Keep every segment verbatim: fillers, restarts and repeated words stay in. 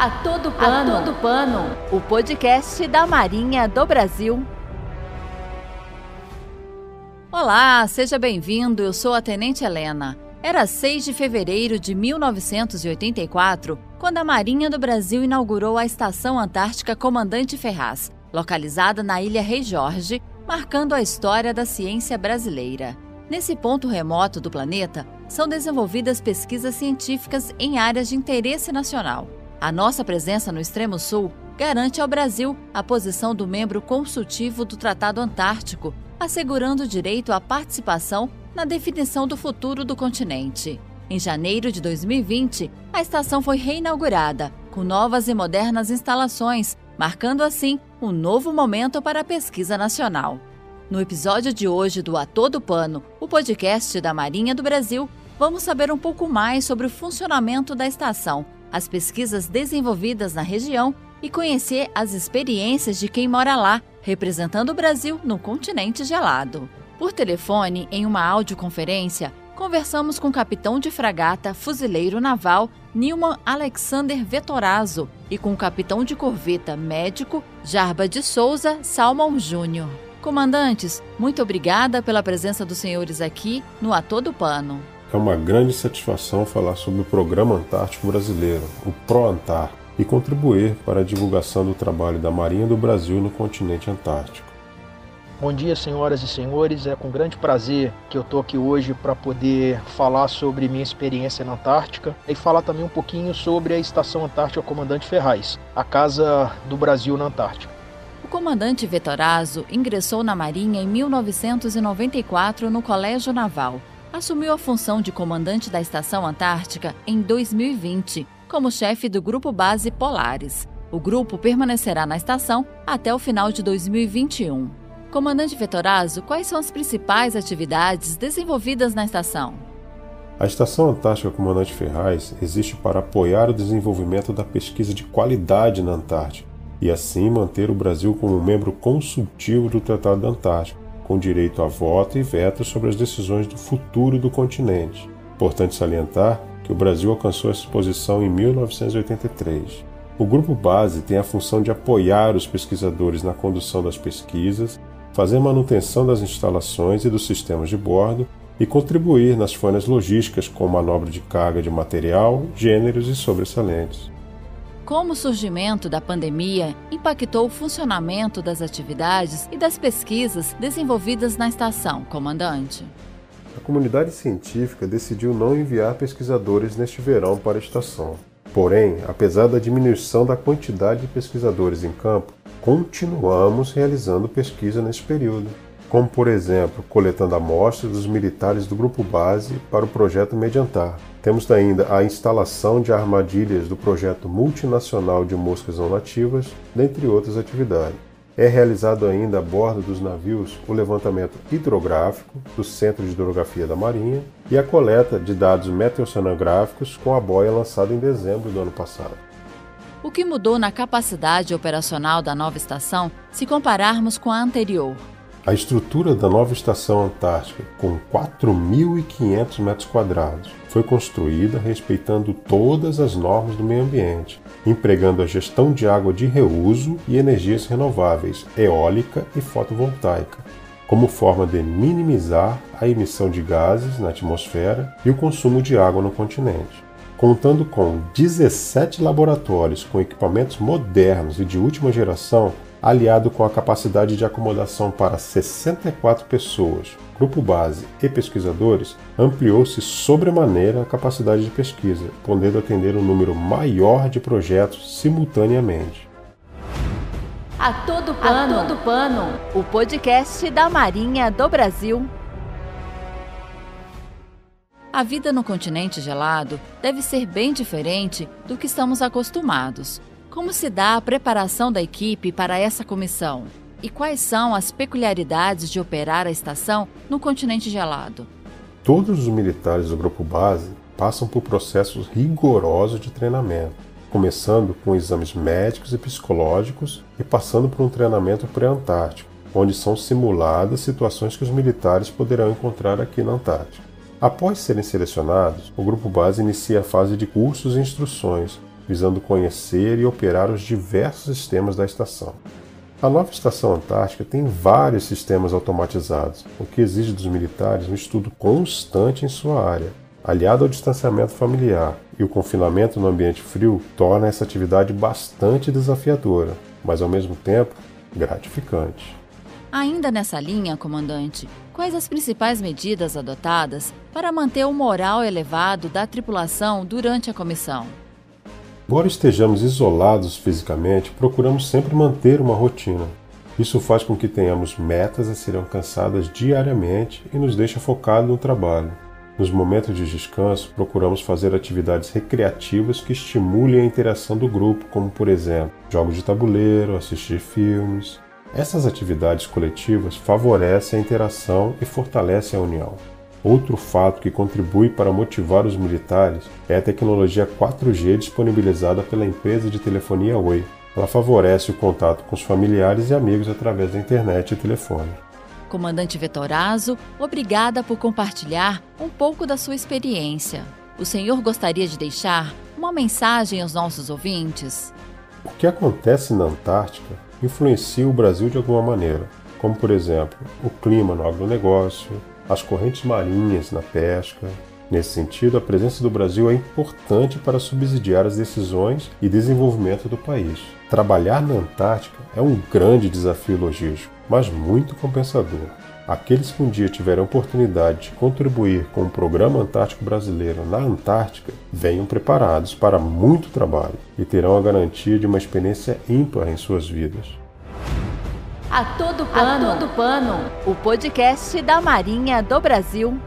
A Todo Pano, A Todo Pano, o podcast da Marinha do Brasil. Olá, seja bem-vindo, eu sou a Tenente Helena. Era seis de fevereiro de mil novecentos e oitenta e quatro, quando a Marinha do Brasil inaugurou a Estação Antártica Comandante Ferraz, localizada na Ilha Rei Jorge, marcando a história da ciência brasileira. Nesse ponto remoto do planeta, são desenvolvidas pesquisas científicas em áreas de interesse nacional. A nossa presença no extremo sul garante ao Brasil a posição do membro consultivo do Tratado Antártico, assegurando o direito à participação na definição do futuro do continente. Em janeiro de dois mil e vinte, a estação foi reinaugurada, com novas e modernas instalações, marcando assim um novo momento para a pesquisa nacional. No episódio de hoje do A Todo Pano, o podcast da Marinha do Brasil, vamos saber um pouco mais sobre o funcionamento da estação, as pesquisas desenvolvidas na região e conhecer as experiências de quem mora lá, representando o Brasil no continente gelado. Por telefone, em uma audioconferência, conversamos com o capitão de fragata fuzileiro naval Newman Alexander Vettorazzo e com o capitão de corveta médico Jarba de Souza Salmont Júnior Comandantes, muito obrigada pela presença dos senhores aqui no A Todo Pano. É uma grande satisfação falar sobre o Programa Antártico Brasileiro, o ProAntar, e contribuir para a divulgação do trabalho da Marinha do Brasil no continente antártico. Bom dia, senhoras e senhores. É com grande prazer que eu estou aqui hoje para poder falar sobre minha experiência na Antártica e falar também um pouquinho sobre a Estação Antártica Comandante Ferraz, a casa do Brasil na Antártica. O comandante Vettorazzo ingressou na Marinha em mil novecentos e noventa e quatro no Colégio Naval. Assumiu a função de comandante da Estação Antártica em dois mil e vinte, como chefe do Grupo Base Polaris. O grupo permanecerá na estação até o final de dois mil e vinte e um. Comandante Vettorazzo, quais são as principais atividades desenvolvidas na estação? A Estação Antártica Comandante Ferraz existe para apoiar o desenvolvimento da pesquisa de qualidade na Antártica e assim manter o Brasil como membro consultivo do Tratado Antártico, com direito a voto e veto sobre as decisões do futuro do continente. Importante salientar que o Brasil alcançou essa posição em mil novecentos e oitenta e três. O Grupo Base tem a função de apoiar os pesquisadores na condução das pesquisas, fazer manutenção das instalações e dos sistemas de bordo e contribuir nas falhas logísticas com manobra de carga de material, gêneros e sobressalentes. Como o surgimento da pandemia impactou o funcionamento das atividades e das pesquisas desenvolvidas na estação, comandante? A comunidade científica decidiu não enviar pesquisadores neste verão para a estação. Porém, apesar da diminuição da quantidade de pesquisadores em campo, continuamos realizando pesquisa nesse período, como, por exemplo, coletando amostras dos militares do Grupo Base para o projeto Mediantar. Temos ainda a instalação de armadilhas do projeto multinacional de moscas não nativas, dentre outras atividades. É realizado ainda a bordo dos navios o levantamento hidrográfico do Centro de Hidrografia da Marinha e a coleta de dados meteoceanográficos com a boia lançada em dezembro do ano passado. O que mudou na capacidade operacional da nova estação se compararmos com a anterior? A estrutura da nova Estação Antártica, com quatro mil e quinhentos metros quadrados, foi construída respeitando todas as normas do meio ambiente, empregando a gestão de água de reuso e energias renováveis, eólica e fotovoltaica, como forma de minimizar a emissão de gases na atmosfera e o consumo de água no continente. Contando com dezessete laboratórios com equipamentos modernos e de última geração, aliado com a capacidade de acomodação para sessenta e quatro pessoas, Grupo Base e pesquisadores, ampliou-se sobremaneira a capacidade de pesquisa, podendo atender um número maior de projetos simultaneamente. A Todo Pano, A Todo Pano, o podcast da Marinha do Brasil. A vida no continente gelado deve ser bem diferente do que estamos acostumados. Como se dá a preparação da equipe para essa comissão? E quais são as peculiaridades de operar a estação no continente gelado? Todos os militares do Grupo Base passam por processos rigorosos de treinamento, começando com exames médicos e psicológicos e passando por um treinamento pré-antártico, onde são simuladas situações que os militares poderão encontrar aqui na Antártica. Após serem selecionados, o Grupo Base inicia a fase de cursos e instruções, visando conhecer e operar os diversos sistemas da estação. A nova Estação Antártica tem vários sistemas automatizados, o que exige dos militares um estudo constante em sua área. Aliado ao distanciamento familiar e o confinamento no ambiente frio, torna essa atividade bastante desafiadora, mas ao mesmo tempo gratificante. Ainda nessa linha, comandante, quais as principais medidas adotadas para manter o moral elevado da tripulação durante a comissão? Embora estejamos isolados fisicamente, procuramos sempre manter uma rotina. Isso faz com que tenhamos metas a serem alcançadas diariamente e nos deixa focados no trabalho. Nos momentos de descanso, procuramos fazer atividades recreativas que estimulem a interação do grupo, como, por exemplo, jogos de tabuleiro, assistir filmes. Essas atividades coletivas favorecem a interação e fortalecem a união. Outro fato que contribui para motivar os militares é a tecnologia quatro G disponibilizada pela empresa de telefonia Oi. Ela favorece o contato com os familiares e amigos através da internet e telefone. Comandante Vettorazzo, obrigada por compartilhar um pouco da sua experiência. O senhor gostaria de deixar uma mensagem aos nossos ouvintes? O que acontece na Antártica influencia o Brasil de alguma maneira, como, por exemplo, o clima no agronegócio, as correntes marinhas na pesca. Nesse sentido, a presença do Brasil é importante para subsidiar as decisões e desenvolvimento do país. Trabalhar na Antártica é um grande desafio logístico, mas muito compensador. Aqueles que um dia tiverem a oportunidade de contribuir com o Programa Antártico Brasileiro na Antártica, venham preparados para muito trabalho e terão a garantia de uma experiência ímpar em suas vidas. A Todo Pano, A Todo Pano, o podcast da Marinha do Brasil.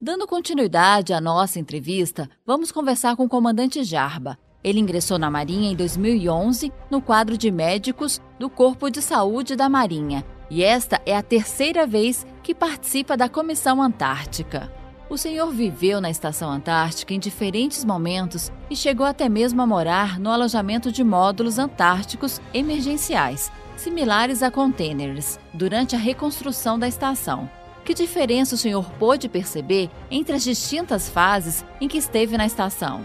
Dando continuidade à nossa entrevista, vamos conversar com o comandante Jarba. Ele ingressou na Marinha em dois mil e onze no quadro de médicos do Corpo de Saúde da Marinha. E esta é a terceira vez que participa da Comissão Antártica. O senhor viveu na Estação Antártica em diferentes momentos e chegou até mesmo a morar no alojamento de módulos antárticos emergenciais, similares a contêineres, durante a reconstrução da estação. Que diferença o senhor pôde perceber entre as distintas fases em que esteve na estação?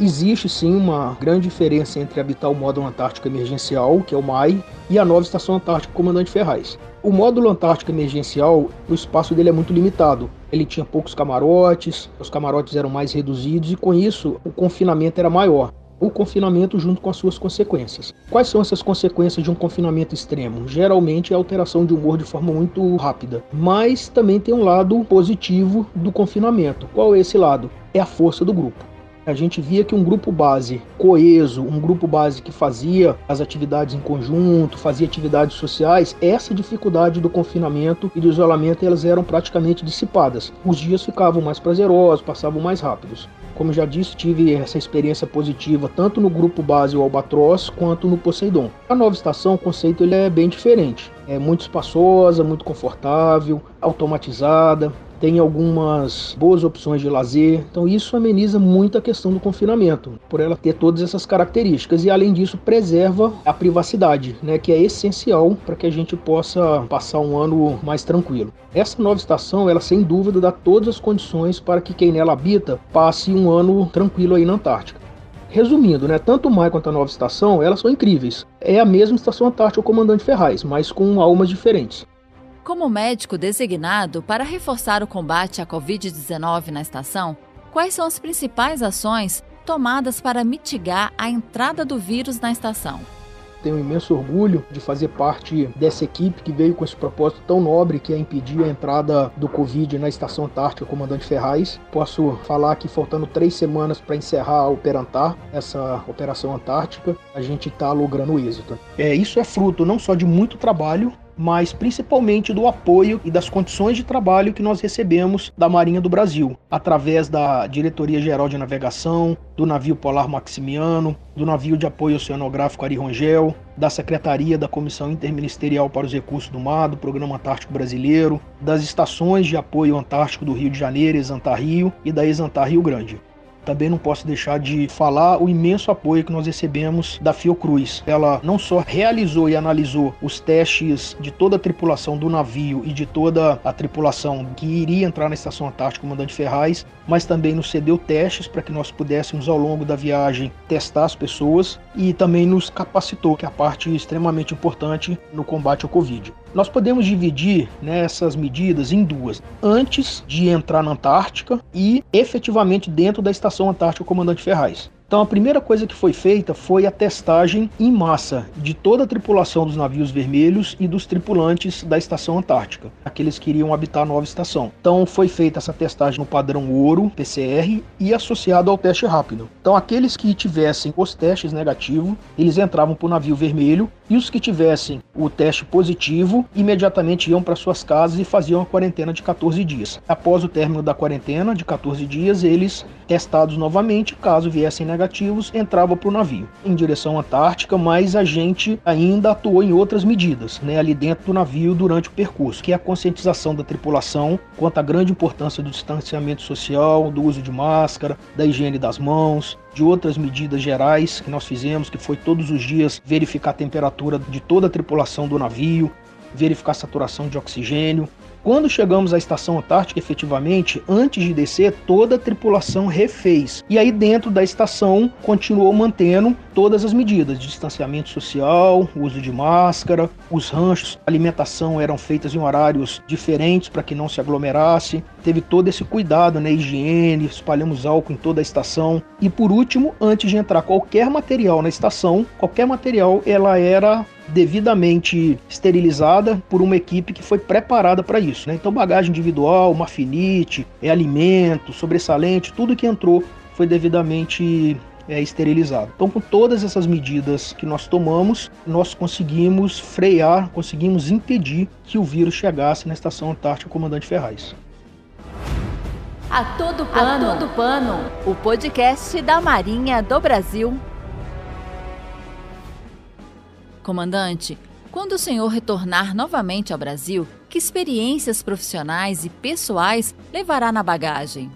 Existe sim uma grande diferença entre habitar o Módulo Antártico Emergencial, que é o M A I, e a nova Estação Antártica Comandante Ferraz. O Módulo Antártico Emergencial, o espaço dele é muito limitado. Ele tinha poucos camarotes, os camarotes eram mais reduzidos e, com isso, o confinamento era maior. O confinamento junto com as suas consequências. Quais são essas consequências de um confinamento extremo? Geralmente é a alteração de humor de forma muito rápida. Mas também tem um lado positivo do confinamento. Qual é esse lado? É a força do grupo. A gente via que um grupo base coeso, um grupo base que fazia as atividades em conjunto, fazia atividades sociais, essa dificuldade do confinamento e do isolamento, elas eram praticamente dissipadas. Os dias ficavam mais prazerosos, passavam mais rápidos. Como já disse, tive essa experiência positiva tanto no grupo base, o Albatroz, quanto no Poseidon. A nova estação, o conceito ele é bem diferente. É muito espaçosa, muito confortável, automatizada. Tem algumas boas opções de lazer, então isso ameniza muito a questão do confinamento, por ela ter todas essas características e, além disso, preserva a privacidade, né, que é essencial para que a gente possa passar um ano mais tranquilo. Essa nova estação, ela sem dúvida dá todas as condições para que quem nela habita passe um ano tranquilo aí na Antártica. Resumindo, né, tanto o M A I quanto a nova estação, elas são incríveis. É a mesma Estação Antártica Comandante Ferraz, mas com almas diferentes. Como médico designado para reforçar o combate à covid dezenove na estação, quais são as principais ações tomadas para mitigar a entrada do vírus na estação? Tenho um imenso orgulho de fazer parte dessa equipe que veio com esse propósito tão nobre, que é impedir a entrada do Covid na Estação Antártica Comandante Ferraz. Posso falar que, faltando três semanas para encerrar a Operantar, essa Operação Antártica, a gente está logrando êxito. É, isso é fruto não só de muito trabalho, mas principalmente do apoio e das condições de trabalho que nós recebemos da Marinha do Brasil, através da Diretoria-Geral de Navegação, do Navio Polar Maximiano, do Navio de Apoio Oceanográfico Ari Rongel, da Secretaria da Comissão Interministerial para os Recursos do Mar, do Programa Antártico Brasileiro, das Estações de Apoio Antártico do Rio de Janeiro, Exantar Rio e da Exantar Rio Grande. Também não posso deixar de falar o imenso apoio que nós recebemos da Fiocruz. Ela não só realizou e analisou os testes de toda a tripulação do navio e de toda a tripulação que iria entrar na Estação Antártica Comandante Ferraz, mas também nos cedeu testes para que nós pudéssemos ao longo da viagem testar as pessoas e também nos capacitou, que é a parte extremamente importante no combate ao Covid. Nós podemos dividir, né, essas medidas em duas: antes de entrar na Antártica e efetivamente dentro da Estação Antártica Comandante Ferraz. Então a primeira coisa que foi feita foi a testagem em massa de toda a tripulação dos navios vermelhos e dos tripulantes da Estação Antártica, aqueles que iriam habitar a nova estação. Então foi feita essa testagem no padrão ouro, P C R, e associado ao teste rápido. Então aqueles que tivessem os testes negativos, eles entravam para o navio vermelho, e os que tivessem o teste positivo, imediatamente iam para suas casas e faziam a quarentena de quatorze dias. Após o término da quarentena de quatorze dias, eles, testados novamente, caso viessem negativos, negativos, entrava para o navio em direção à Antártica, mas a gente ainda atuou em outras medidas, né, ali dentro do navio durante o percurso, que é a conscientização da tripulação quanto à grande importância do distanciamento social, do uso de máscara, da higiene das mãos, de outras medidas gerais que nós fizemos, que foi todos os dias verificar a temperatura de toda a tripulação do navio, verificar a saturação de oxigênio. Quando chegamos à Estação Antártica, efetivamente, antes de descer, toda a tripulação refez. E aí dentro da estação continuou mantendo todas as medidas de distanciamento social, uso de máscara, os ranchos, alimentação eram feitas em horários diferentes para que não se aglomerasse. Teve todo esse cuidado, né, higiene, espalhamos álcool em toda a estação. E por último, antes de entrar qualquer material na estação, qualquer material ela era devidamente esterilizada por uma equipe que foi preparada para isso, né? Então bagagem individual, marfinite, é alimento, sobressalente, tudo que entrou foi devidamente é, esterilizado. Então com todas essas medidas que nós tomamos, nós conseguimos frear, conseguimos impedir que o vírus chegasse na Estação Antártica Comandante Ferraz. A Todo Pano, A Todo Pano, o podcast da Marinha do Brasil. Comandante, quando o senhor retornar novamente ao Brasil, que experiências profissionais e pessoais levará na bagagem?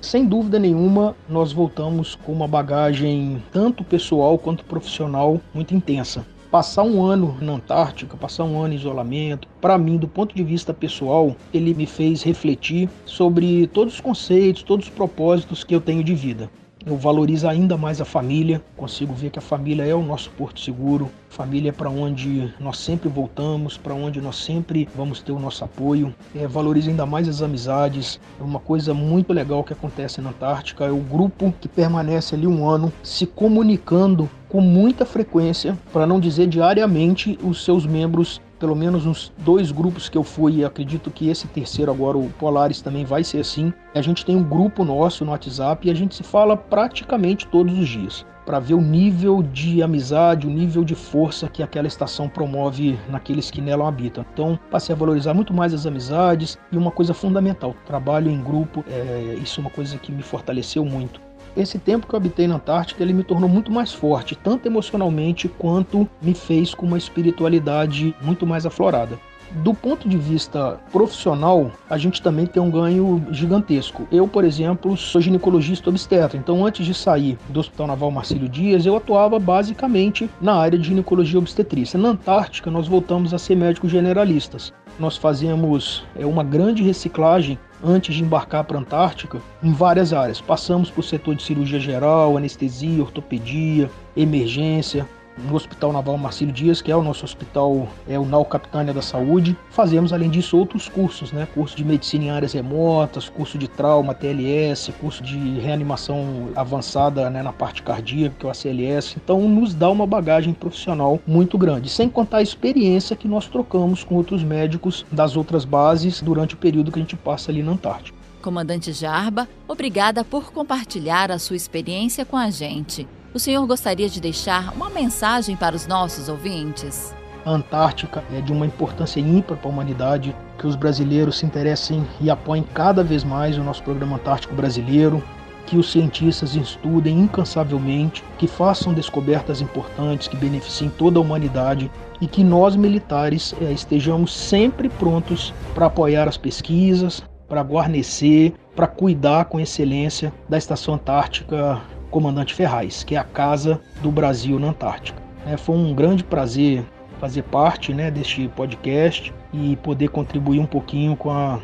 Sem dúvida nenhuma, nós voltamos com uma bagagem tanto pessoal quanto profissional muito intensa. Passar um ano na Antártica, passar um ano em isolamento, para mim, do ponto de vista pessoal, ele me fez refletir sobre todos os conceitos, todos os propósitos que eu tenho de vida. Eu valorizo ainda mais a família, consigo ver que a família é o nosso porto seguro, família é para onde nós sempre voltamos, para onde nós sempre vamos ter o nosso apoio. É, valorizo ainda mais as amizades. Uma coisa muito legal que acontece na Antártica é o grupo que permanece ali um ano se comunicando com muita frequência, para não dizer diariamente, os seus membros. Pelo menos uns dois grupos que eu fui, e acredito que esse terceiro agora, o Polaris, também vai ser assim. A gente tem um grupo nosso no WhatsApp e a gente se fala praticamente todos os dias, para ver o nível de amizade, o nível de força que aquela estação promove naqueles que nela habitam. Então, passei a valorizar muito mais as amizades e uma coisa fundamental, trabalho em grupo, é, isso é uma coisa que me fortaleceu muito. Esse tempo que eu habitei na Antártica, ele me tornou muito mais forte, tanto emocionalmente quanto me fez com uma espiritualidade muito mais aflorada. Do ponto de vista profissional, a gente também tem um ganho gigantesco. Eu, por exemplo, sou ginecologista obstetra, então antes de sair do Hospital Naval Marcílio Dias, eu atuava basicamente na área de ginecologia obstetrícia. Na Antártica, nós voltamos a ser médicos generalistas. Nós fazemos é, uma grande reciclagem antes de embarcar para a Antártica em várias áreas. Passamos para o setor de cirurgia geral, anestesia, ortopedia, emergência. No Hospital Naval Marcílio Dias, que é o nosso hospital, é o Nau Capitânia da Saúde, fazemos além disso outros cursos, né? Curso de medicina em áreas remotas, curso de trauma, T L S, curso de reanimação avançada, né, na parte cardíaca, que é o A C L S. Então nos dá uma bagagem profissional muito grande, sem contar a experiência que nós trocamos com outros médicos das outras bases durante o período que a gente passa ali na Antártica. Comandante Jarba, obrigada por compartilhar a sua experiência com a gente. O senhor gostaria de deixar uma mensagem para os nossos ouvintes? A Antártica é de uma importância ímpar para a humanidade, que os brasileiros se interessem e apoiem cada vez mais o nosso programa Antártico Brasileiro, que os cientistas estudem incansavelmente, que façam descobertas importantes que beneficiem toda a humanidade e que nós, militares, estejamos sempre prontos para apoiar as pesquisas, para guarnecer para cuidar com excelência da Estação Antártica Comandante Ferraz, que é a casa do Brasil na Antártica. É, foi um grande prazer fazer parte, né, deste podcast e poder contribuir um pouquinho com a,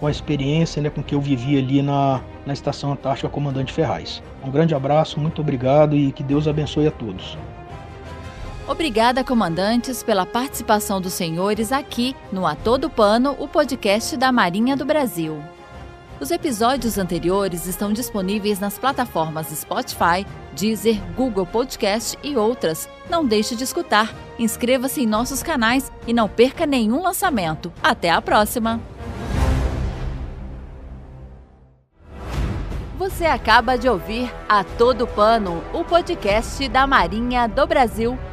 com a experiência, né, com que eu vivi ali na, na Estação Antártica Comandante Ferraz. Um grande abraço, muito obrigado e que Deus abençoe a todos. Obrigada, comandantes, pela participação dos senhores aqui no A Todo Pano, o podcast da Marinha do Brasil. Os episódios anteriores estão disponíveis nas plataformas Spotify, Deezer, Google Podcast e outras. Não deixe de escutar, inscreva-se em nossos canais e não perca nenhum lançamento. Até a próxima! Você acaba de ouvir A Todo Pano, o podcast da Marinha do Brasil.